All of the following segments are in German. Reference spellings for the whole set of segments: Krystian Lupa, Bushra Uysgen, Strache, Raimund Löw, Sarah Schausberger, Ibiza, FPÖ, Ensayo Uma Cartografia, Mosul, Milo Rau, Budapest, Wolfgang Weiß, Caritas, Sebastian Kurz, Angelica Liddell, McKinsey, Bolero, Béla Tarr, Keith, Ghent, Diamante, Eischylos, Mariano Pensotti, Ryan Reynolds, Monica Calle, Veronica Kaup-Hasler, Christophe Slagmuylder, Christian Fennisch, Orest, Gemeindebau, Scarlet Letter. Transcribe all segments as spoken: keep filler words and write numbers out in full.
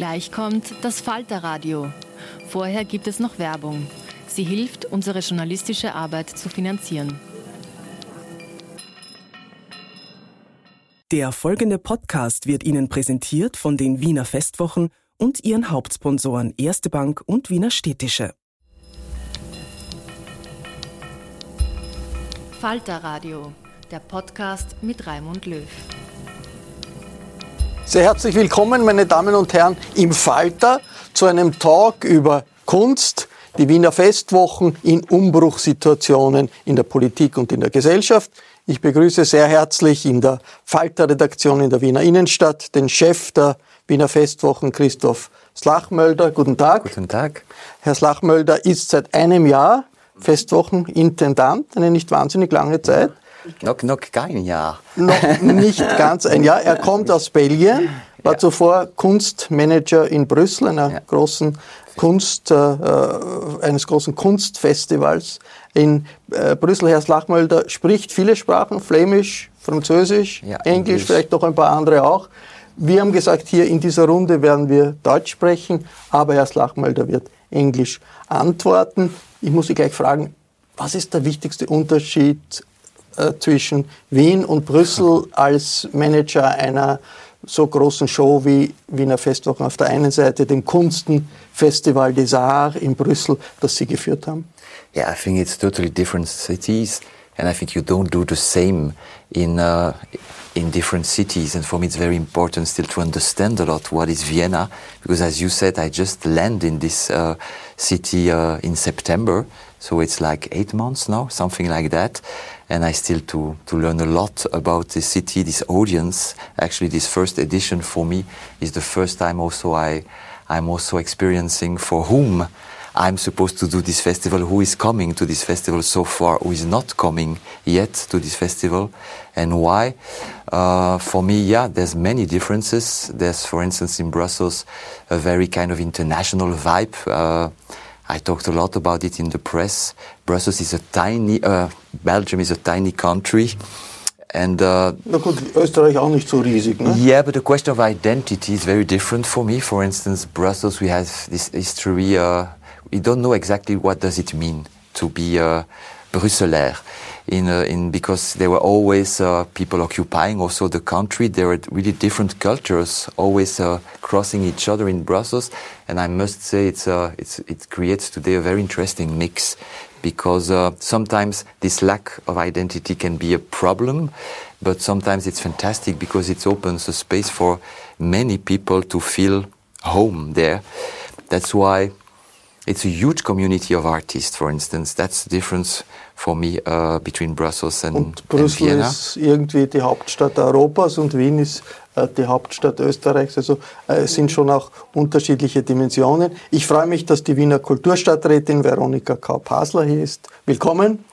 Gleich kommt das Falterradio. Vorher gibt es noch Werbung. Sie hilft, unsere journalistische Arbeit zu finanzieren. Der folgende Podcast wird Ihnen präsentiert von den Wiener Festwochen und ihren Hauptsponsoren Erste Bank und Wiener Städtische. Falterradio, der Podcast mit Raimund Löw. Sehr herzlich willkommen, meine Damen und Herren, im Falter zu einem Talk über Kunst, die Wiener Festwochen in Umbruchssituationen in der Politik und in der Gesellschaft. Ich begrüße sehr herzlich in der Falter-Redaktion in der Wiener Innenstadt den Chef der Wiener Festwochen, Christophe Slagmuylder. Guten Tag. Guten Tag. Herr Slagmuylder ist seit einem Jahr Festwochenintendant, eine nicht wahnsinnig lange Zeit. Noch, noch kein Jahr. Noch nicht ganz ein Jahr. Er kommt aus Belgien, war ja. zuvor Kunstmanager in Brüssel, einer ja. großen Kunst, äh, eines großen Kunstfestivals in äh, Brüssel. Herr Slagmuylder spricht viele Sprachen, Flämisch, Französisch, ja, Englisch, Englisch, vielleicht noch ein paar andere auch. Wir haben gesagt, hier in dieser Runde werden wir Deutsch sprechen, aber Herr Slagmuylder wird Englisch antworten. Ich muss Sie gleich fragen, was ist der wichtigste Unterschied zwischen Wien und Brüssel als Manager einer so großen Show wie Wiener Festwochen auf der einen Seite, dem Kunstenfestival des Arts in Brüssel, das Sie geführt haben? Yeah, I think it's totally different cities and I think you don't do the same in, uh, in different cities. And for me it's very important still to understand a lot what is Vienna, because as you said, I just land in this uh, city uh, in September. So it's like eight months now, something like that. And I still to, to learn a lot about this city, this audience. Actually, this first edition for me is the first time also I, I'm also experiencing for whom I'm supposed to do this festival, who is coming to this festival so far, who is not coming yet to this festival, and why. Uh, for me, yeah, there's many differences. There's, for instance, in Brussels, a very kind of international vibe. Uh, I talked a lot about it in the press. Brussels is a tiny, uh, Belgium is a tiny country. And, uh, Na gut, Österreich auch nicht so riesig, ne? Yeah, but the question of identity is very different for me. For instance, Brussels, we have this history, uh, we don't know exactly what does it mean to be uh, Bruxellaire. In, uh, in, because there were always uh, people occupying also the country. There were really different cultures always uh, crossing each other in Brussels, and I must say it's, uh, it's it creates today a very interesting mix, because uh, sometimes this lack of identity can be a problem, but sometimes it's fantastic because it opens a space for many people to feel home there. That's why it's a huge community of artists, for instance. That's the difference for me uh, between Brussels and, und Brüssel and Vienna. Brüssel ist irgendwie die Hauptstadt Europas und Wien ist die Hauptstadt Österreichs. Also es sind schon auch unterschiedliche Dimensionen. Ich freue mich, dass die Wiener Kulturstadträtin Veronica Kaup-Hasler hier ist. Willkommen.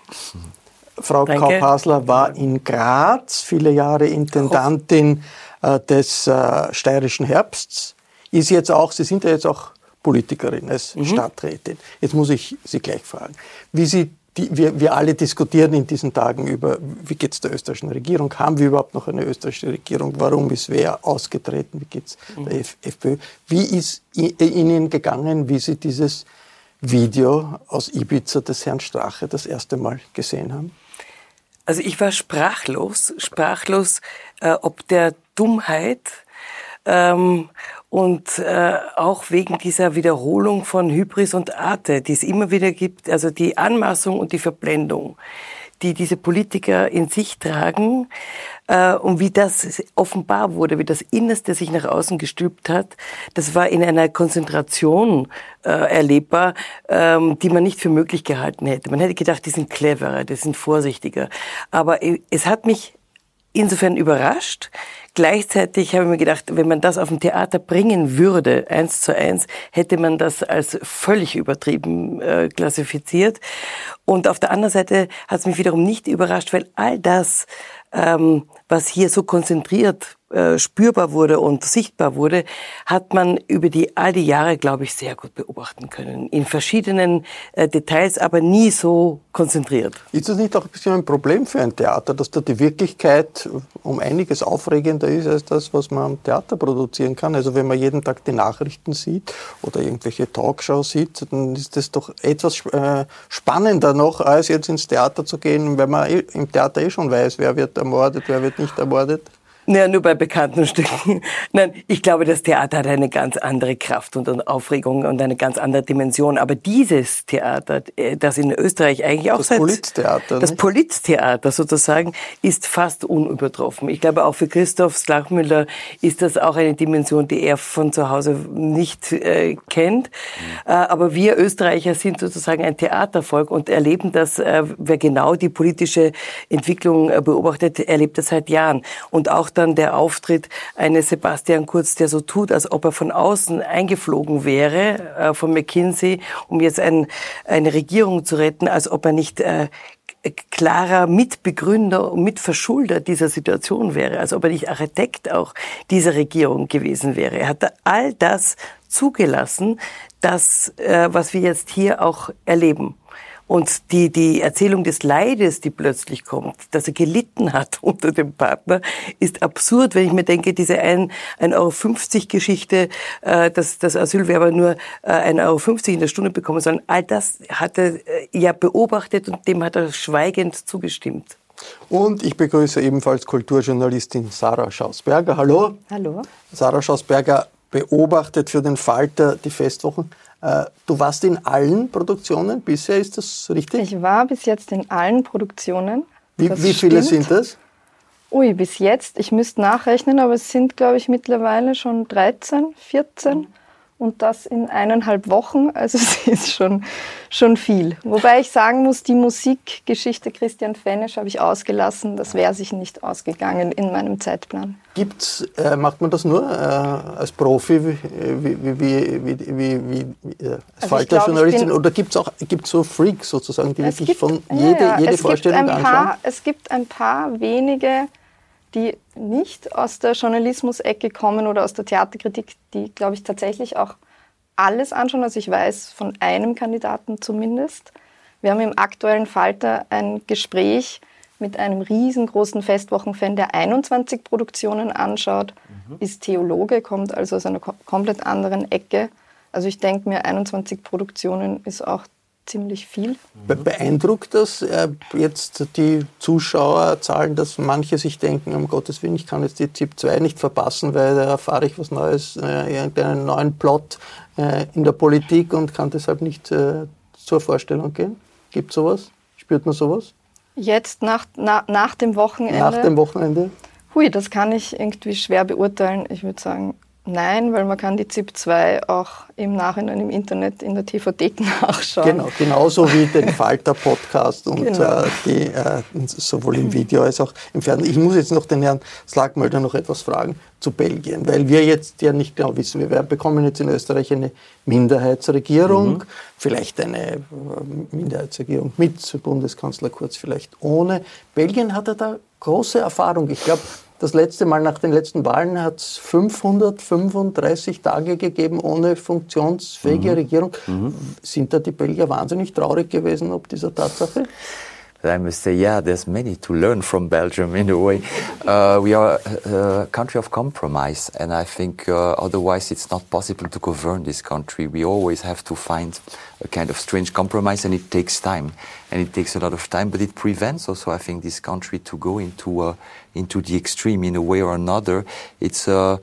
Frau Kaup-Hasler war in Graz viele Jahre Intendantin äh, des äh, Steirischen Herbsts. Ist jetzt auch, Sie sind ja jetzt auch Politikerin als mhm. Stadträtin. Jetzt muss ich Sie gleich fragen, wie Sie Die, wir, wir alle diskutieren in diesen Tagen über, wie geht es der österreichischen Regierung? Haben wir überhaupt noch eine österreichische Regierung? Warum ist wer ausgetreten? Wie geht es der F- FPÖ? Wie ist I- Ihnen gegangen, wie Sie dieses Video aus Ibiza des Herrn Strache das erste Mal gesehen haben? Also ich war sprachlos, sprachlos äh, ob der Dummheit ähm, und äh, auch wegen dieser Wiederholung von Hybris und Arte, die es immer wieder gibt, also die Anmaßung und die Verblendung, die diese Politiker in sich tragen, äh, und wie das offenbar wurde, wie das Innerste sich nach außen gestülpt hat, das war in einer Konzentration äh, erlebbar, ähm, die man nicht für möglich gehalten hätte. Man hätte gedacht, die sind cleverer, die sind vorsichtiger. Aber es hat mich insofern überrascht. Gleichzeitig habe ich mir gedacht, wenn man das auf dem Theater bringen würde, eins zu eins, hätte man das als völlig übertrieben äh, klassifiziert. Und auf der anderen Seite hat es mich wiederum nicht überrascht, weil all das, ähm, was hier so konzentriert äh, spürbar wurde und sichtbar wurde, hat man über die all die Jahre, glaube ich, sehr gut beobachten können. In verschiedenen äh, Details, aber nie so konzentriert. Ist das nicht auch ein bisschen ein Problem für ein Theater, dass da die Wirklichkeit um einiges aufregender ist als das, was man am Theater produzieren kann? Also wenn man jeden Tag die Nachrichten sieht oder irgendwelche Talkshows sieht, dann ist das doch etwas äh, spannender noch, als jetzt ins Theater zu gehen, wenn man eh, im Theater eh schon weiß, wer wird ermordet, wer wird nicht ermordet. Naja, nur bei bekannten Stücken. Nein, ich glaube, das Theater hat eine ganz andere Kraft und eine Aufregung und eine ganz andere Dimension. Aber dieses Theater, das in Österreich eigentlich auch das seit... Das Polittheater. Das nicht? Polittheater sozusagen ist fast unübertroffen. Ich glaube, auch für Christophe Slagmuylder ist das auch eine Dimension, die er von zu Hause nicht äh, kennt. Mhm. Äh, aber wir Österreicher sind sozusagen ein Theatervolk und erleben das, äh, wer genau die politische Entwicklung äh, beobachtet, erlebt das seit Jahren. Und auch dann der Auftritt eines Sebastian Kurz, der so tut, als ob er von außen eingeflogen wäre äh, von McKinsey, um jetzt ein, eine Regierung zu retten, als ob er nicht äh, klarer Mitbegründer und Mitverschulder dieser Situation wäre, als ob er nicht Architekt auch dieser Regierung gewesen wäre. Er hat all das zugelassen, das, äh, was wir jetzt hier auch erleben. Und die, die Erzählung des Leides, die plötzlich kommt, dass er gelitten hat unter dem Partner, ist absurd, wenn ich mir denke, diese ein Euro fünfzig Geschichte, äh, dass, dass Asylwerber nur äh, ein Euro fünfzig in der Stunde bekommen sollen, all das hat er äh, ja beobachtet und dem hat er schweigend zugestimmt. Und ich begrüße ebenfalls Kulturjournalistin Sarah Schausberger. Hallo. Hallo. Sarah Schausberger beobachtet für den Falter die Festwochen. Du warst in allen Produktionen bisher, ist das richtig? Ich war bis jetzt in allen Produktionen. Wie, wie viele stimmt. sind das? Ui, bis jetzt, ich müsste nachrechnen, aber es sind, glaube ich, mittlerweile schon dreizehn, vierzehn mhm. und das in eineinhalb Wochen, also es ist schon, schon viel. Wobei ich sagen muss, die Musikgeschichte Christian Fennisch habe ich ausgelassen, das wäre sich nicht ausgegangen in meinem Zeitplan. Gibt's, äh, macht man das nur äh, als Profi, wie, wie, wie, wie, wie, wie äh, als also Falterjournalistin, oder gibt's auch gibt's so Freaks sozusagen, die wirklich gibt, von jede, ja, ja. jede Vorstellung anschauen? Paar, es gibt ein paar wenige, die nicht aus der Journalismus-Ecke kommen oder aus der Theaterkritik, die, glaube ich, tatsächlich auch alles anschauen. Also ich weiß von einem Kandidaten zumindest. Wir haben im aktuellen Falter ein Gespräch mit einem riesengroßen Festwochenfan, der einundzwanzig Produktionen anschaut, mhm. ist Theologe, kommt also aus einer komplett anderen Ecke. Also ich denke mir, einundzwanzig Produktionen ist auch ziemlich viel. Be- beeindruckt das äh, jetzt die Zuschauerzahlen, dass manche sich denken, um Gottes Willen, ich kann jetzt die ZIP zwei nicht verpassen, weil da erfahre ich was Neues, äh, irgendeinen neuen Plot äh, in der Politik und kann deshalb nicht äh, zur Vorstellung gehen? Gibt es sowas? Spürt man sowas? Jetzt nach, na, nach dem Wochenende? Nach dem Wochenende? Hui, das kann ich irgendwie schwer beurteilen. Ich würde sagen, Nein, weil man kann die Z I P zwei auch im Nachhinein im Internet in der T V-Thek nachschauen. Genau, genauso wie den Falter-Podcast und genau. äh, die, äh, sowohl im Video als auch im Fernsehen. Ich muss jetzt noch den Herrn Slagmuylder noch etwas fragen zu Belgien, weil wir jetzt ja nicht genau wissen, wir bekommen jetzt in Österreich eine Minderheitsregierung, mhm. vielleicht eine Minderheitsregierung mit Bundeskanzler Kurz, vielleicht ohne. Belgien hatte da große Erfahrung. Ich glaube, das letzte Mal nach den letzten Wahlen hat es fünfhundertfünfunddreißig Tage gegeben ohne funktionsfähige mhm. Regierung. Mhm. Sind da die Belgier wahnsinnig traurig gewesen ob dieser Tatsache? I must say, yeah, there's many to learn from Belgium in a way. Uh, we are a, a country of compromise, and I think uh, otherwise it's not possible to govern this country. We always have to find a kind of strange compromise, and it takes time, and it takes a lot of time, but it prevents also, I think, this country to go into uh, into the extreme in a way or another. It's uh,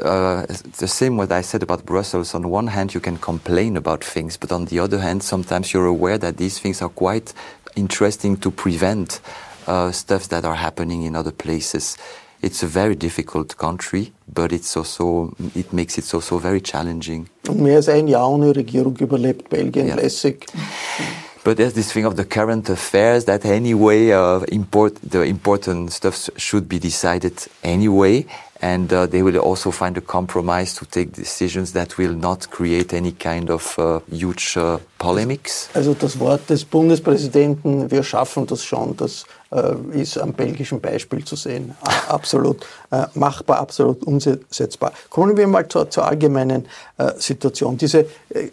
Uh, the same what I said about Brussels. On one hand, you can complain about things, but on the other hand, sometimes you're aware that these things are quite interesting to prevent uh, stuff that are happening in other places. It's a very difficult country, but it's also, it makes it also very challenging. Und mehr als ein Jahr ohne Regierung überlebt Belgien lässig. But there's this thing of the current affairs that anyway, uh, import, the important stuff should be decided anyway. And uh, they will also find a compromise to take decisions that will not create any kind of uh, huge uh, polemics. Also das Wort des Bundespräsidenten, wir schaffen das schon, das äh, ist am belgischen Beispiel zu sehen. Absolut äh, machbar, absolut umsetzbar. Kommen wir mal zur, zur allgemeinen äh, Situation. Diese äh,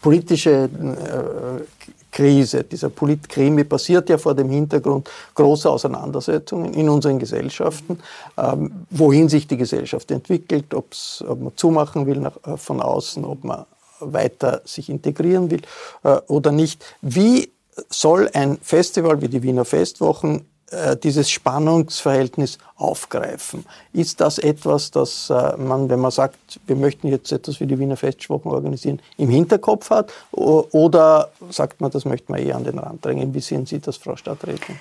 politische äh, Krise, dieser Politkrimi passiert ja vor dem Hintergrund großer Auseinandersetzungen in unseren Gesellschaften, ähm, wohin sich die Gesellschaft entwickelt, ob's, ob man zumachen will nach, äh, von außen, ob man weiter sich integrieren will äh, oder nicht. Wie soll ein Festival wie die Wiener Festwochen äh, dieses Spannungsverhältnis aufgreifen? Ist das etwas, das äh, man, wenn man sagt, wir möchten jetzt etwas wie die Wiener Festwochen organisieren, im Hinterkopf hat? Oder sagt man, das möchte man eher an den Rand drängen? Wie sehen Sie das, Frau Stadträtin?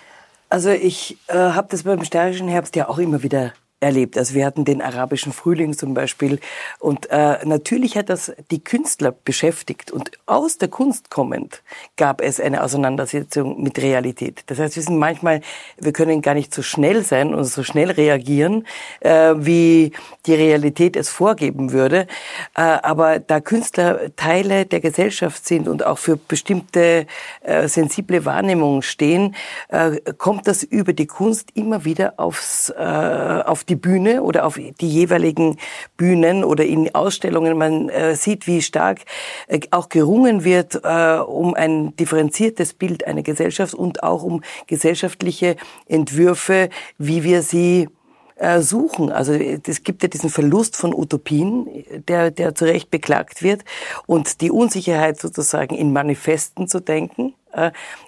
Also ich äh, habe das beim steirischen Herbst ja auch immer wieder erlebt. Also wir hatten den arabischen Frühling zum Beispiel und äh, natürlich hat das die Künstler beschäftigt und aus der Kunst kommend gab es eine Auseinandersetzung mit Realität. Das heißt, wir sind manchmal, wir können gar nicht so schnell sein und so schnell reagieren, äh, wie die Realität es vorgeben würde, äh, aber da Künstler Teile der Gesellschaft sind und auch für bestimmte äh, sensible Wahrnehmungen stehen, äh, kommt das über die Kunst immer wieder aufs, äh, auf die Bühne oder auf die jeweiligen Bühnen oder in Ausstellungen. Man äh, sieht, wie stark äh, auch gerungen wird, äh, um ein differenziertes Bild einer Gesellschaft und auch um gesellschaftliche Entwürfe, wie wir sie äh, suchen. Also es gibt ja diesen Verlust von Utopien, der, der zu Recht beklagt wird und die Unsicherheit sozusagen in Manifesten zu denken.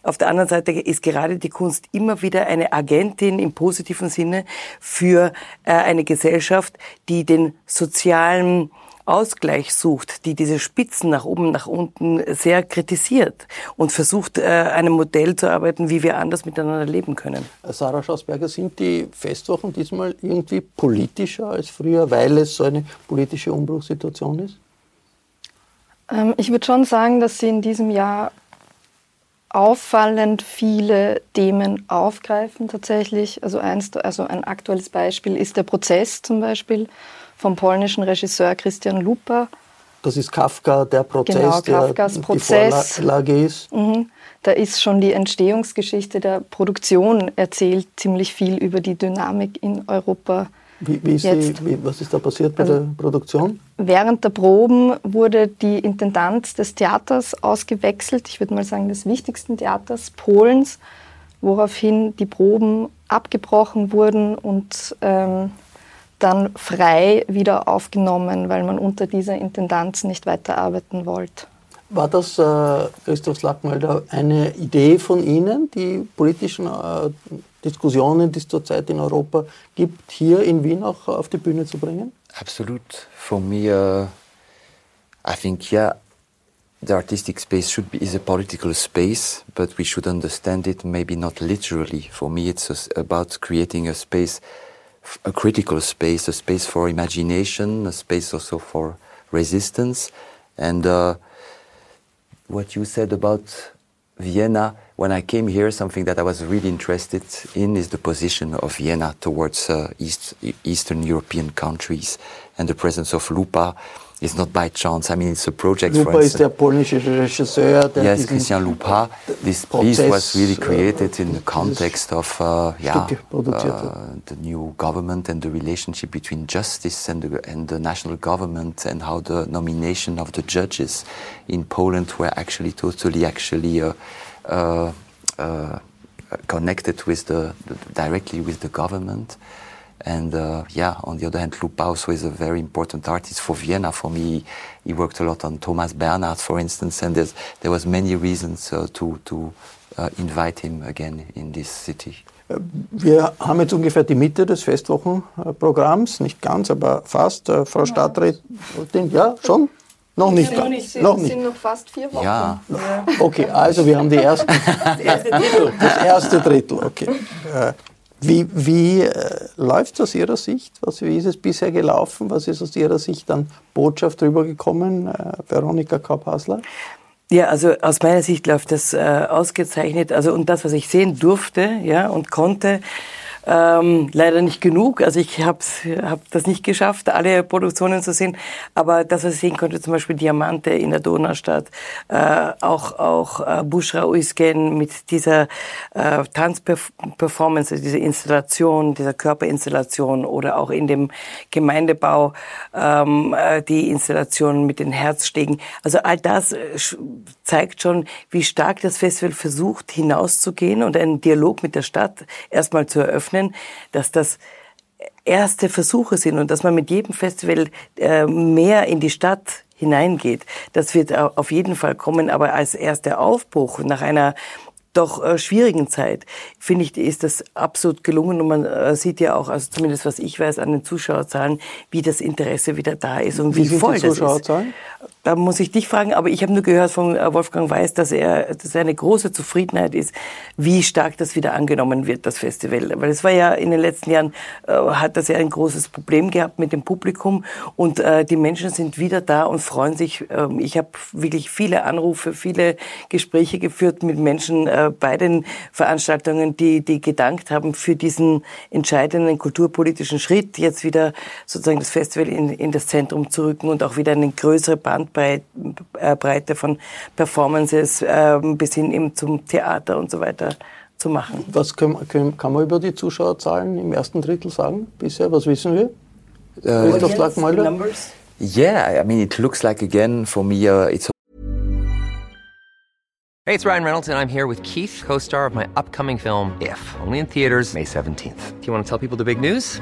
Auf der anderen Seite ist gerade die Kunst immer wieder eine Agentin im positiven Sinne für eine Gesellschaft, die den sozialen Ausgleich sucht, die diese Spitzen nach oben, nach unten sehr kritisiert und versucht, an einem Modell zu arbeiten, wie wir anders miteinander leben können. Sarah Schausberger, sind die Festwochen diesmal irgendwie politischer als früher, weil es so eine politische Umbruchssituation ist? Ich würde schon sagen, dass sie in diesem Jahr auffallend viele Themen aufgreifen tatsächlich. Also, eins, also ein aktuelles Beispiel ist der Prozess zum Beispiel vom polnischen Regisseur Krystian Lupa. Das ist Kafka, der Prozess, genau, Kafkas der Prozess. Die Vorlage ist. Mhm. Da ist schon die Entstehungsgeschichte der Produktion erzählt, ziemlich viel über die Dynamik in Europa. Wie, wie ist Jetzt, die, wie, was ist da passiert bei also, der Produktion? Während der Proben wurde die Intendanz des Theaters ausgewechselt, ich würde mal sagen des wichtigsten Theaters Polens, woraufhin die Proben abgebrochen wurden und ähm, dann frei wieder aufgenommen, weil man unter dieser Intendanz nicht weiterarbeiten wollte. War das, äh, Christophe Slagmuylder, eine Idee von Ihnen, die politischen äh, Diskussionen, die es zurzeit in Europa gibt, hier in Wien auch auf die Bühne zu bringen? Absolut. For me, uh, I think, yeah, the artistic space should be is a political space, but we should understand it maybe not literally. For me, it's about creating a space a critical space, a space for imagination, a space also for resistance. And uh, what you said about Vienna, when I came here, something that I was really interested in is the position of Vienna towards uh, East, Eastern European countries. And the presence of Lupa is not by chance. I mean, it's a project, Lupa for instance. Lupa is der polnische Regisseur. Der yes, Christian Lupa. This piece was really created in the context of uh, yeah, uh, the new government and the relationship between justice and the, and the national government, and how the nomination of the judges in Poland were actually totally actually uh, Uh, uh, connected with the, the directly with the government, and uh, yeah. On the other hand, Lupa also is a very important artist for Vienna. For me, he worked a lot on Thomas Bernhard, for instance, and there was many reasons uh, to to uh, invite him again in this city. Wir haben jetzt ungefähr die Mitte des Festwochenprogramms, nicht ganz, aber fast. Äh, Frau Stadträtin, ja, schon. Noch nicht, noch nicht. Es sind, sind noch fast vier Wochen. Ja. Okay, also wir haben die erste, das erste Drittel. Das erste Drittel, okay. Wie, wie äh, läuft es aus Ihrer Sicht? Was, wie ist es bisher gelaufen? Was ist aus Ihrer Sicht an Botschaft rübergekommen, äh, Veronica Kaup-Hasler? Ja, also aus meiner Sicht läuft das äh, ausgezeichnet. Also und das, was ich sehen durfte, ja, und konnte, Ähm, leider nicht genug, also ich habe hab das nicht geschafft, alle Produktionen zu sehen, aber das, was ich sehen konnte, zum Beispiel Diamante in der Donaustadt, äh, auch, auch äh, Bushra Uysgen mit dieser äh, Tanzperformance, diese Installation, dieser Körperinstallation, oder auch in dem Gemeindebau ähm, die Installation mit den Herzschlägen. Also all das zeigt schon, wie stark das Festival versucht, hinauszugehen und einen Dialog mit der Stadt erstmal zu eröffnen, dass das erste Versuche sind und dass man mit jedem Festival äh, mehr in die Stadt hineingeht. Das wird auf jeden Fall kommen, aber als erster Aufbruch nach einer doch äh, schwierigen Zeit, finde ich, ist das absolut gelungen, und man äh, sieht ja auch, also zumindest was ich weiß an den Zuschauerzahlen, wie das Interesse wieder da ist und wie, wie voll das ist. Da muss ich dich fragen, aber ich habe nur gehört von Wolfgang Weiß, dass er, dass er eine große Zufriedenheit ist, wie stark das wieder angenommen wird, das Festival. Weil es war ja in den letzten Jahren, äh, hat das ja ein großes Problem gehabt mit dem Publikum, und äh, die Menschen sind wieder da und freuen sich. Ähm, ich habe wirklich viele Anrufe, viele Gespräche geführt mit Menschen äh, bei den Veranstaltungen, die, die gedankt haben für diesen entscheidenden kulturpolitischen Schritt, jetzt wieder sozusagen das Festival in, in das Zentrum zu rücken und auch wieder eine größere Band Breite von Performances äh, bis hin eben zum Theater und so weiter zu machen. Was können, können, kann man über die Zuschauerzahlen im ersten Drittel sagen bisher? Was wissen wir? Uh, Christophe Slagmuylder? Yeah, I mean, it looks like, again, for me, uh, it's... Hey, it's Ryan Reynolds, and I'm here with Keith, co-star of my upcoming film, If, only in theaters May seventeenth. Do you want to tell people the big news?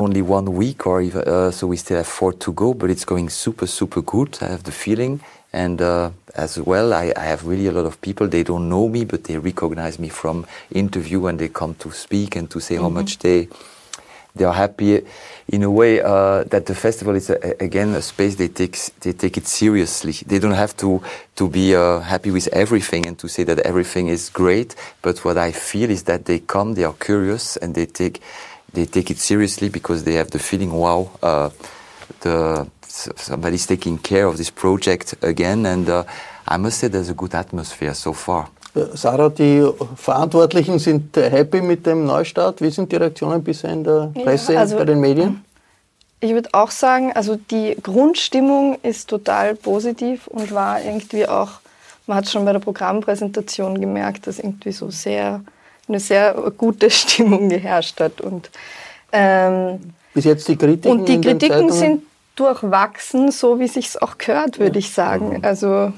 Only one week, or even, uh, so we still have four to go, but it's going super, super good. I have the feeling, and uh, as well, I, I have really a lot of people. They don't know me, but they recognize me from interview when they come to speak and to say mm-hmm. how much they they are happy. In a way uh, that the festival is a, again a space they take they take it seriously. They don't have to to be uh, happy with everything and to say that everything is great. But what I feel is that they come, they are curious, and they take. They take it seriously because they have the feeling, wow, uh, the, somebody's taking care of this project again. And uh, I must say there's a good atmosphere so far. Sarah, die Verantwortlichen sind happy mit dem Neustart. Wie sind die Reaktionen bisher in der Presse, ja, also bei den Medien? Ich würde auch sagen, also die Grundstimmung ist total positiv und war irgendwie auch, man hat es schon bei der Programmpräsentation gemerkt, dass irgendwie so sehr... eine sehr gute Stimmung geherrscht hat. Und, ähm, bis jetzt die Kritiken? Und die Kritiken sind durchwachsen, so wie sich's auch gehört, würde ja. ich sagen. Also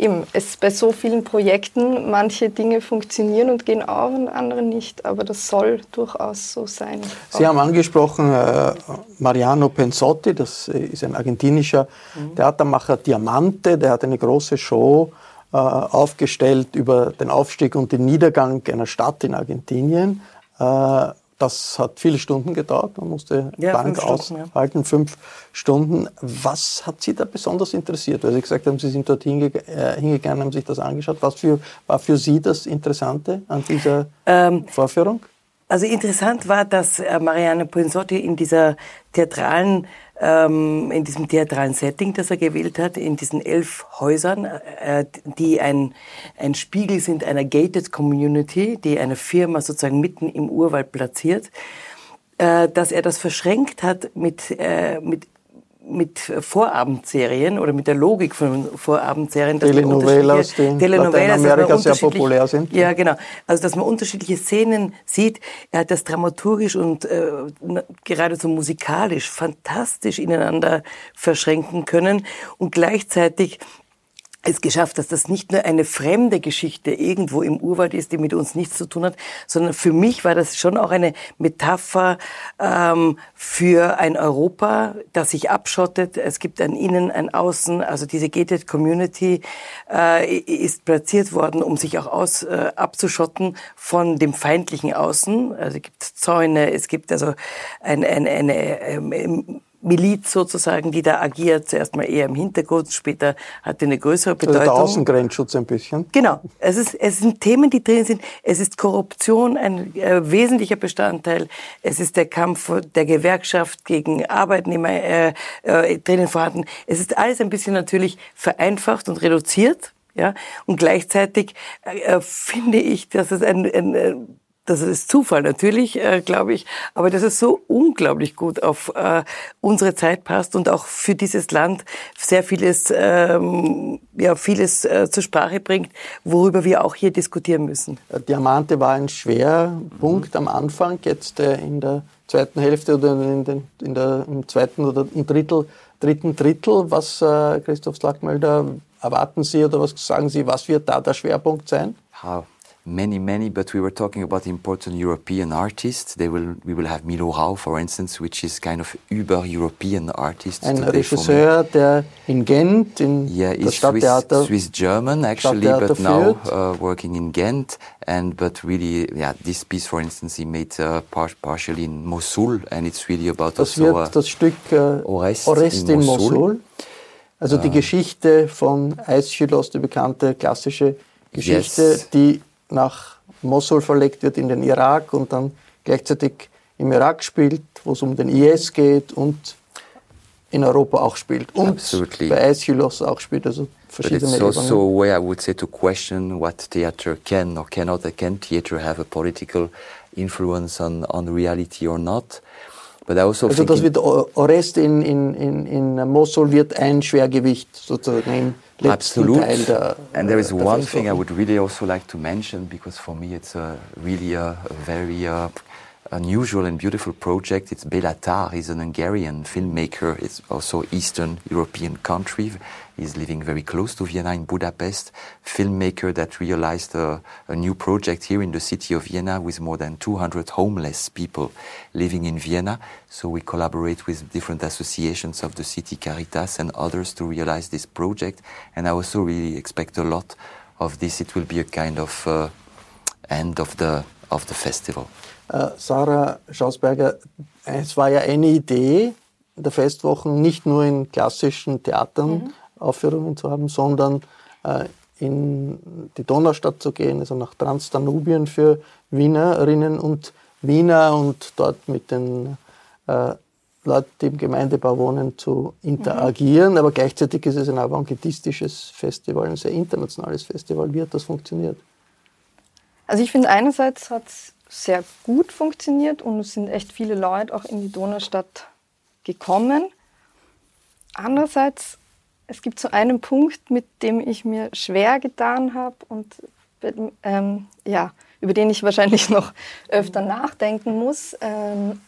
eben, es bei so vielen Projekten, manche Dinge funktionieren und gehen auf und andere nicht, aber das soll durchaus so sein. Sie haben angesprochen äh, Mariano Pensotti, das ist ein argentinischer mhm. Theatermacher, Diamante, der hat eine große Show äh, aufgestellt über den Aufstieg und den Niedergang einer Stadt in Argentinien. Äh, Das hat viele Stunden gedauert, man musste ja, Bank fünf aushalten, Stunden, ja. fünf Stunden. Was hat Sie da besonders interessiert? Weil Sie gesagt haben, Sie sind dort hinge- äh, hingegangen, haben sich das angeschaut. Was für, war für Sie das Interessante an dieser ähm, Vorführung? Also interessant war, dass Mariano Pensotti in dieser theatralen, ähm, in diesem theatralen Setting, das er gewählt hat, in diesen elf Häusern, äh, die ein, ein Spiegel sind einer Gated Community, die eine Firma sozusagen mitten im Urwald platziert, äh, dass er das verschränkt hat mit, äh, mit, mit Vorabendserien oder mit der Logik von Vorabendserien. Dass Telenovelas, die in Lateinamerika sehr populär sind. Ja, genau. Also, dass man unterschiedliche Szenen sieht. Er hat das dramaturgisch und äh, geradezu musikalisch fantastisch ineinander verschränken können und gleichzeitig es geschafft, dass das nicht nur eine fremde Geschichte irgendwo im Urwald ist, die mit uns nichts zu tun hat, sondern für mich war das schon auch eine Metapher ähm, für ein Europa, das sich abschottet. Es gibt ein Innen, ein Außen. Also diese Gated Community äh, ist platziert worden, um sich auch aus, äh, abzuschotten von dem feindlichen Außen. Also es gibt Zäune, es gibt also ein, ein, eine... Ähm, ähm, Miliz sozusagen, die da agiert, zuerst mal eher im Hintergrund, später hat die eine größere Bedeutung. Also der Außengrenzschutz ein bisschen. Genau. Es ist, es sind Themen, die drin sind. Es ist Korruption ein äh, wesentlicher Bestandteil. Es ist der Kampf der Gewerkschaft gegen Arbeitnehmer äh, äh, drinnen vorhanden. Es ist alles ein bisschen natürlich vereinfacht und reduziert, ja. Und gleichzeitig äh, finde ich, dass es ein, ein das ist Zufall natürlich, äh, glaube ich, aber dass es so unglaublich gut auf äh, unsere Zeit passt und auch für dieses Land sehr vieles, ähm, ja, vieles äh, zur Sprache bringt, worüber wir auch hier diskutieren müssen. Diamante war ein Schwerpunkt am Anfang, jetzt äh, in der zweiten Hälfte oder in den, in der, im zweiten oder im Drittel, dritten Drittel. Was, äh, Christophe Slagmuylder, erwarten Sie oder was sagen Sie, was wird da der Schwerpunkt sein? How? Many, many, but we were talking about important European artists. They will, we will have Milo Rau, for instance, which is kind of über-European artist. Ein Regisseur, der in Ghent, in yeah, the Stadttheater, Swiss-German, Swiss actually, but now uh, working in Ghent. And but really, yeah, this piece, for instance, he made uh, par- partially in Mosul, and it's really about das also wird uh, das Stück uh, Orest, Orest in, in Mosul. Mosul. Also uh, die Geschichte von Eischylos, die bekannte klassische Geschichte, yes. die nach Mosul verlegt wird in den Irak und dann gleichzeitig im Irak spielt, wo es um den I S geht und in Europa auch spielt und Absolutely. Bei Eischylos auch spielt, also verschiedene Ebenen. But it's also a way I would say to question what theater can or cannot. Can theater have a political influence on, on reality or not? But I also also das wird Orest in, in, in, in Mosul wird ein Schwergewicht sozusagen im Absolute. The, and there is the one thing I would really also like to mention, because for me it's a really a, a very uh, unusual and beautiful project. It's Béla Tarr. He's an Hungarian filmmaker. It's also Eastern European country. He's living very close to Vienna in Budapest. Filmmaker that realized a, a new project here in the city of Vienna with more than two hundred homeless people living in Vienna. So we collaborate with different associations of the city, Caritas and others, to realize this project. And I also really expect a lot of this. It will be a kind of uh, end of the of the festival. Uh, Sarah Schausberger, es war ja eine Idee, in der Festwochen nicht nur in klassischen Theatern mhm. Aufführungen zu haben, sondern uh, in die Donaustadt zu gehen, also nach Transdanubien für Wienerinnen und Wiener und dort mit den uh, Leuten, die im Gemeindebau wohnen, zu interagieren. Mhm. Aber gleichzeitig ist es ein avantgardistisches Festival, ein sehr internationales Festival. Wie hat das funktioniert? Also ich finde, einerseits hat es sehr gut funktioniert und es sind echt viele Leute auch in die Donaustadt gekommen. Andererseits, es gibt so einen Punkt, mit dem ich mir schwer getan habe und ähm, ja, über den ich wahrscheinlich noch öfter nachdenken muss. Ähm,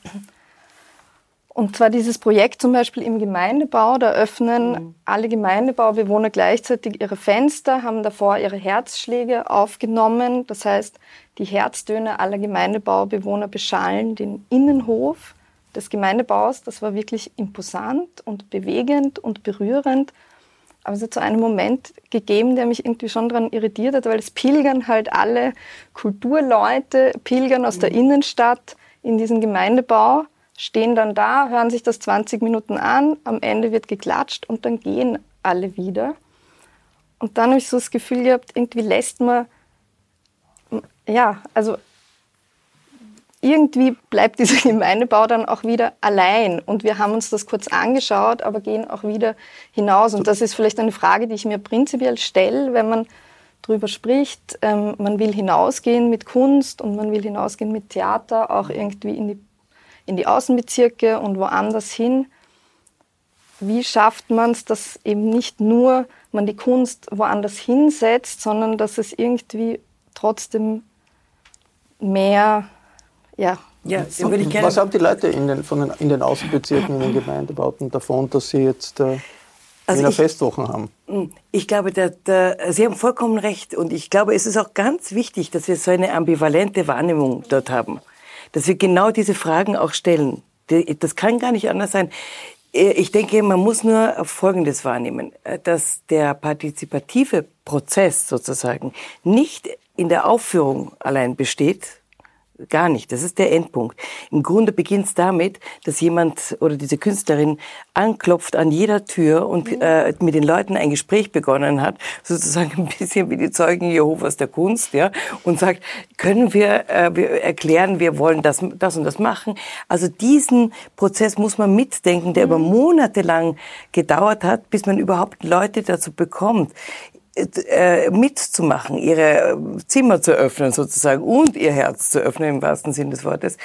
Und zwar dieses Projekt zum Beispiel im Gemeindebau, da öffnen mhm. alle Gemeindebaubewohner gleichzeitig ihre Fenster, haben davor ihre Herzschläge aufgenommen. Das heißt, die Herztöne aller Gemeindebaubewohner beschallen den Innenhof des Gemeindebaus. Das war wirklich imposant und bewegend und berührend. Aber es hat so einen Moment gegeben, der mich irgendwie schon daran irritiert hat, weil es pilgern halt alle Kulturleute, pilgern aus mhm. der Innenstadt in diesen Gemeindebau, stehen dann da, hören sich das zwanzig Minuten an, am Ende wird geklatscht und dann gehen alle wieder. Und dann habe ich so das Gefühl gehabt, irgendwie lässt man, ja, also irgendwie bleibt dieser Gemeindebau dann auch wieder allein. Und wir haben uns das kurz angeschaut, aber gehen auch wieder hinaus. Und das ist vielleicht eine Frage, die ich mir prinzipiell stelle, wenn man drüber spricht. Ähm, man will hinausgehen mit Kunst und man will hinausgehen mit Theater, auch irgendwie in die in die Außenbezirke und woanders hin. Wie schafft man es, dass eben nicht nur man die Kunst woanders hinsetzt, sondern dass es irgendwie trotzdem mehr, ja. ja so würde ich gerne. Was haben die Leute in den, von den, in den Außenbezirken, in den Gemeindebauten davon, dass sie jetzt äh, also Wiener Festwochen haben? Ich glaube, da, da, Sie haben vollkommen recht. Und ich glaube, es ist auch ganz wichtig, dass wir so eine ambivalente Wahrnehmung dort haben. Dass wir genau diese Fragen auch stellen. Das kann gar nicht anders sein. Ich denke, man muss nur Folgendes wahrnehmen, dass der partizipative Prozess sozusagen nicht in der Aufführung allein besteht, gar nicht. Das ist der Endpunkt. Im Grunde beginnt es damit, dass jemand oder diese Künstlerin anklopft an jeder Tür und äh, mit den Leuten ein Gespräch begonnen hat, sozusagen ein bisschen wie die Zeugen Jehovas der Kunst, ja, und sagt, können wir, äh, wir erklären, wir wollen das, das und das machen. Also diesen Prozess muss man mitdenken, der mhm. über Monate lang gedauert hat, bis man überhaupt Leute dazu bekommt, mitzumachen, ihre Zimmer zu öffnen sozusagen und ihr Herz zu öffnen im wahrsten Sinne des Wortes.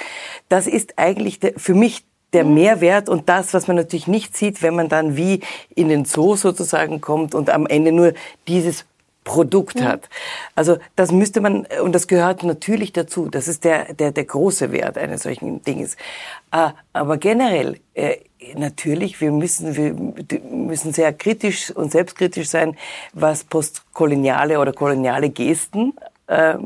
Das ist eigentlich der, für mich der Mehrwert und das, was man natürlich nicht sieht, wenn man dann wie in den Zoo sozusagen kommt und am Ende nur dieses Produkt hat. Also das müsste man, und das gehört natürlich dazu, das ist der, der, der große Wert eines solchen Dinges. Aber generell, natürlich, wir müssen, wir müssen sehr kritisch und selbstkritisch sein, was postkoloniale oder koloniale Gesten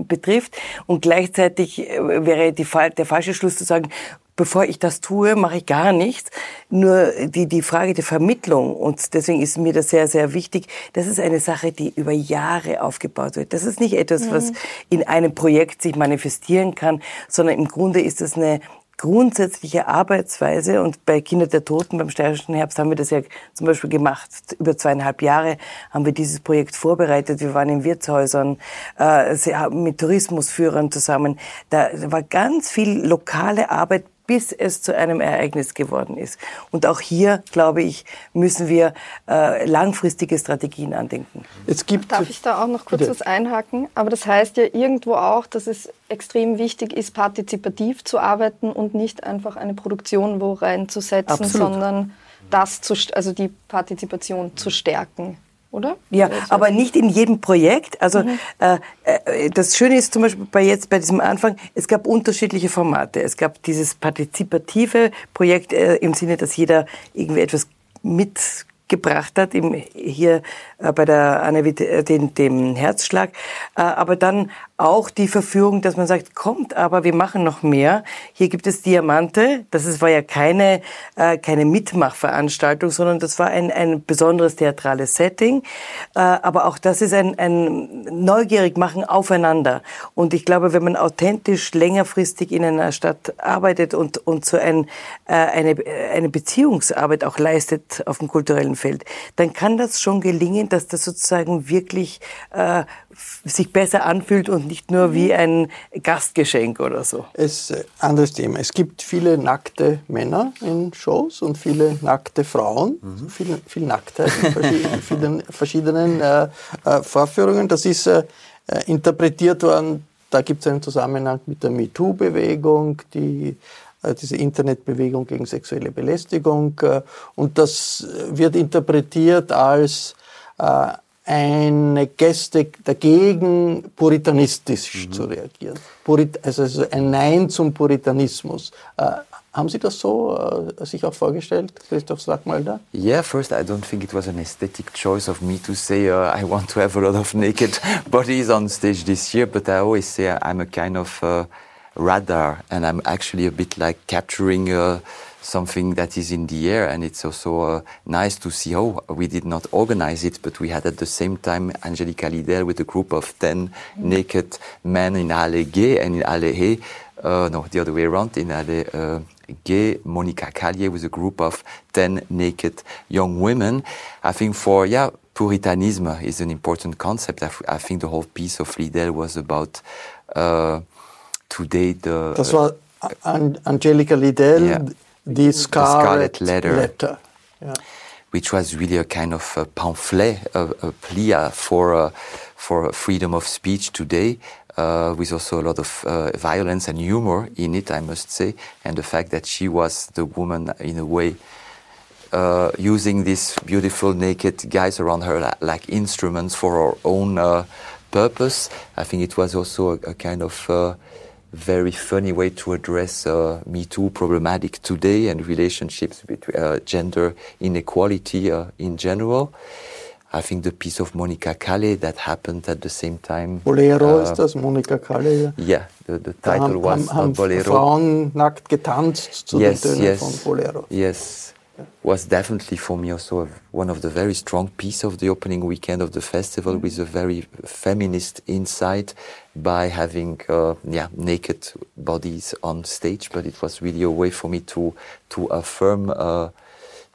betrifft. Und gleichzeitig wäre die, der falsche Schluss zu sagen, bevor ich das tue, mache ich gar nichts. Nur die, die Frage der Vermittlung, und deswegen ist mir das sehr, sehr wichtig, das ist eine Sache, die über Jahre aufgebaut wird. Das ist nicht etwas, mhm. was in einem Projekt sich manifestieren kann, sondern im Grunde ist das eine grundsätzliche Arbeitsweise. Und bei Kinder der Toten, beim Steirischen Herbst, haben wir das ja zum Beispiel gemacht. Über zweieinhalb Jahre haben wir dieses Projekt vorbereitet. Wir waren in Wirtshäusern, äh, mit Tourismusführern zusammen. Da war ganz viel lokale Arbeit, bis es zu einem Ereignis geworden ist. Und auch hier, glaube ich, müssen wir äh, langfristige Strategien andenken. Es gibt Darf ich da auch noch kurz bitte. was einhaken? Aber das heißt ja irgendwo auch, dass es extrem wichtig ist, partizipativ zu arbeiten und nicht einfach eine Produktion wo reinzusetzen, Absolut. sondern das zu, also die Partizipation zu stärken. Oder? Ja, aber nicht in jedem Projekt. Also mhm. äh, das Schöne ist zum Beispiel bei jetzt bei diesem Anfang, es gab unterschiedliche Formate. Es gab dieses partizipative Projekt äh, im Sinne, dass jeder irgendwie etwas mitgebracht hat, im, hier äh, bei der Anna, äh, den, dem Herzschlag. Äh, aber dann auch die Verführung, dass man sagt, kommt, aber wir machen noch mehr. Hier gibt es Diamante. Das ist, war ja keine, äh, keine Mitmachveranstaltung, sondern das war ein, ein besonderes theatrales Setting. Äh, aber auch das ist ein, ein Neugierigmachen aufeinander. Und ich glaube, wenn man authentisch längerfristig in einer Stadt arbeitet und, und so ein, äh, eine, eine Beziehungsarbeit auch leistet auf dem kulturellen Feld, dann kann das schon gelingen, dass das sozusagen wirklich äh, sich besser anfühlt und nicht nur wie ein Gastgeschenk oder so. Es ist ein anderes Thema. Es gibt viele nackte Männer in Shows und viele nackte Frauen, mhm. viel, viel Nacktheit in verschiedenen, verschiedenen äh, äh, Vorführungen. Das ist äh, interpretiert worden, da gibt es einen Zusammenhang mit der MeToo-Bewegung, die, äh, diese Internetbewegung gegen sexuelle Belästigung. Äh, und das wird interpretiert als äh, eine Geste dagegen, puritanistisch mhm. zu reagieren. Purit- also ein Nein zum Puritanismus. Äh, Haben Sie das so äh, sich auch vorgestellt, Christophe Slagmuylder? Yeah, first I don't think it was an aesthetic choice of me to say uh, I want to have a lot of naked bodies on stage this year, but I always say I'm a kind of uh, radar and I'm actually a bit like capturing uh, something that is in the air, and it's also uh, nice to see, oh, we did not organize it, but we had at the same time Angelica Liddell with a group of ten mm-hmm. naked men in Halle G and in Halle He, uh, no, the other way around, in Halle uh, Gay, Monica Calle with a group of ten naked young women. I think for, yeah, Puritanism is an important concept. I, f- I think the whole piece of Liddell was about uh, today the... Das war An- Angelica Liddell, yeah, the, Scarlet the Scarlet Letter, letter. Yeah. Which was really a kind of a pamphlet, a, a plea for, uh, for freedom of speech today. Uh, with also a lot of uh, violence and humor in it, I must say. And the fact that she was the woman, in a way, uh, using these beautiful naked guys around her la- like instruments for her own uh, purpose. I think it was also a, a kind of uh, very funny way to address uh, Me Too problematic today and relationships between uh, gender inequality uh, in general. I think the piece of Monica Calle that happened at the same time. Bolero uh, ist das, Monica Calle? Ja, yeah, the, the title haben, was haben, haben Bolero. Frauen nackt getanzt zu yes, den Tönen yes, von Bolero. Yes, yeah. Was definitely for me also one of the very strong pieces of the opening weekend of the festival, mm-hmm. with a very feminist insight by having uh, yeah, naked bodies on stage. But it was really a way for me to, to affirm uh,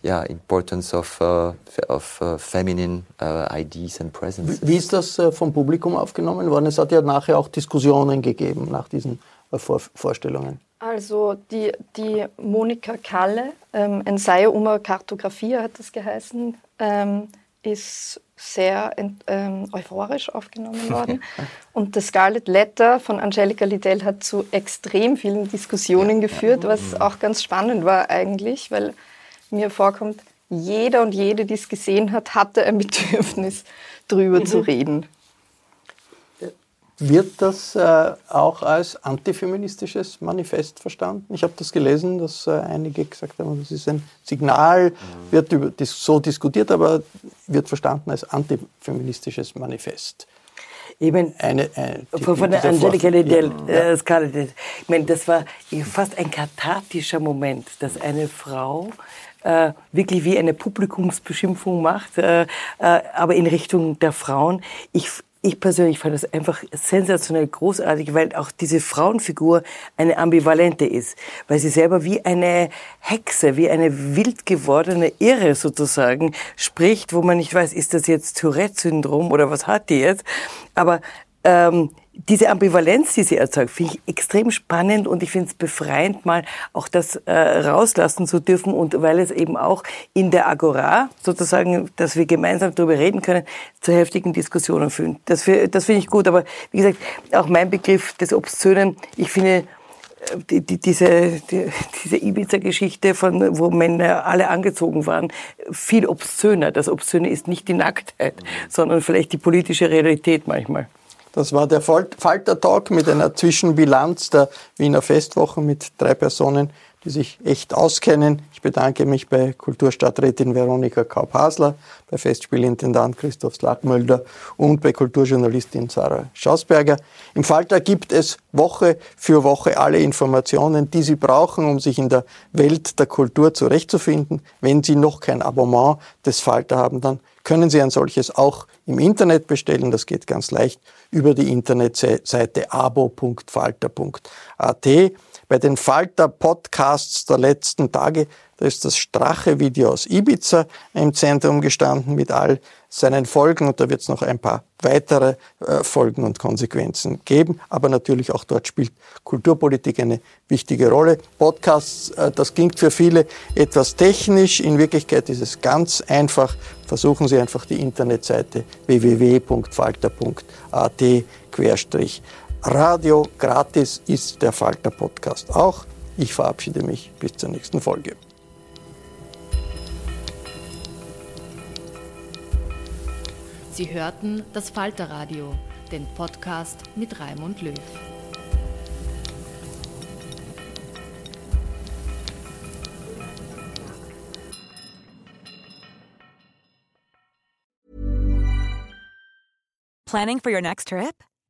ja, importance of, uh, of uh, feminine uh, I Ds and presence. Wie ist das uh, vom Publikum aufgenommen worden? Es hat ja nachher auch Diskussionen gegeben nach diesen uh, Vor- Vorstellungen. Also die, die Monica Calle, ähm, Ensayo uma Cartografia hat das geheißen, ähm, ist sehr ent- ähm, euphorisch aufgenommen worden. Und das Scarlet Letter von Angelica Liddell hat zu extrem vielen Diskussionen ja, geführt, ja. was auch ganz spannend war eigentlich, weil mir vorkommt, jeder und jede, die es gesehen hat, hatte ein Bedürfnis, drüber mhm. zu reden. Wird das äh, auch als antifeministisches Manifest verstanden? Ich habe das gelesen, dass äh, einige gesagt haben, das ist ein Signal, mhm. wird über, dis- so diskutiert, aber wird verstanden als antifeministisches Manifest. Ich meine, eine, eine, die, von der Angelica Liddell, äh, Scarlet Letter. Ich meine, das war fast ein kathartischer Moment, dass eine Frau äh, wirklich wie eine Publikumsbeschimpfung macht, äh, äh, aber in Richtung der Frauen. Ich, ich persönlich fand das einfach sensationell großartig, weil auch diese Frauenfigur eine ambivalente ist, weil sie selber wie eine Hexe, wie eine wild gewordene Irre sozusagen spricht, wo man nicht weiß, ist das jetzt Tourette-Syndrom oder was hat die jetzt? Aber ähm, diese Ambivalenz, die sie erzeugt, finde ich extrem spannend und ich finde es befreiend, mal auch das äh, rauslassen zu dürfen, und weil es eben auch in der Agora sozusagen, dass wir gemeinsam darüber reden können, zu heftigen Diskussionen führen. Das, das finde ich gut, aber wie gesagt, auch mein Begriff des Obszönen, ich finde... Die, die, diese, die, diese Ibiza-Geschichte, von, wo Männer alle angezogen waren, viel obszöner. Das Obszöne ist nicht die Nacktheit, sondern vielleicht die politische Realität manchmal. Das war der Falter-Talk mit einer Zwischenbilanz der Wiener Festwoche mit drei Personen, die sich echt auskennen. Ich bedanke mich bei Kulturstadträtin Veronica Kaup-Hasler, bei Festspielintendant Christophe Slagmuylder und bei Kulturjournalistin Sarah Schausberger. Im Falter gibt es Woche für Woche alle Informationen, die Sie brauchen, um sich in der Welt der Kultur zurechtzufinden. Wenn Sie noch kein Abonnement des Falter haben, dann können Sie ein solches auch im Internet bestellen. Das geht ganz leicht über die Internetseite abo Punkt falter Punkt a t. Bei den Falter-Podcasts der letzten Tage, da ist das Strache-Video aus Ibiza im Zentrum gestanden mit all seinen Folgen. Und da wird es noch ein paar weitere äh, Folgen und Konsequenzen geben. Aber natürlich auch dort spielt Kulturpolitik eine wichtige Rolle. Podcasts, äh, das klingt für viele etwas technisch. In Wirklichkeit ist es ganz einfach. Versuchen Sie einfach die Internetseite w w w Punkt falter Punkt a t. Radio gratis ist der Falter Podcast auch. Ich verabschiede mich bis zur nächsten Folge. Sie hörten das Falter Radio, den Podcast mit Raimund Löw. Planning for your next trip?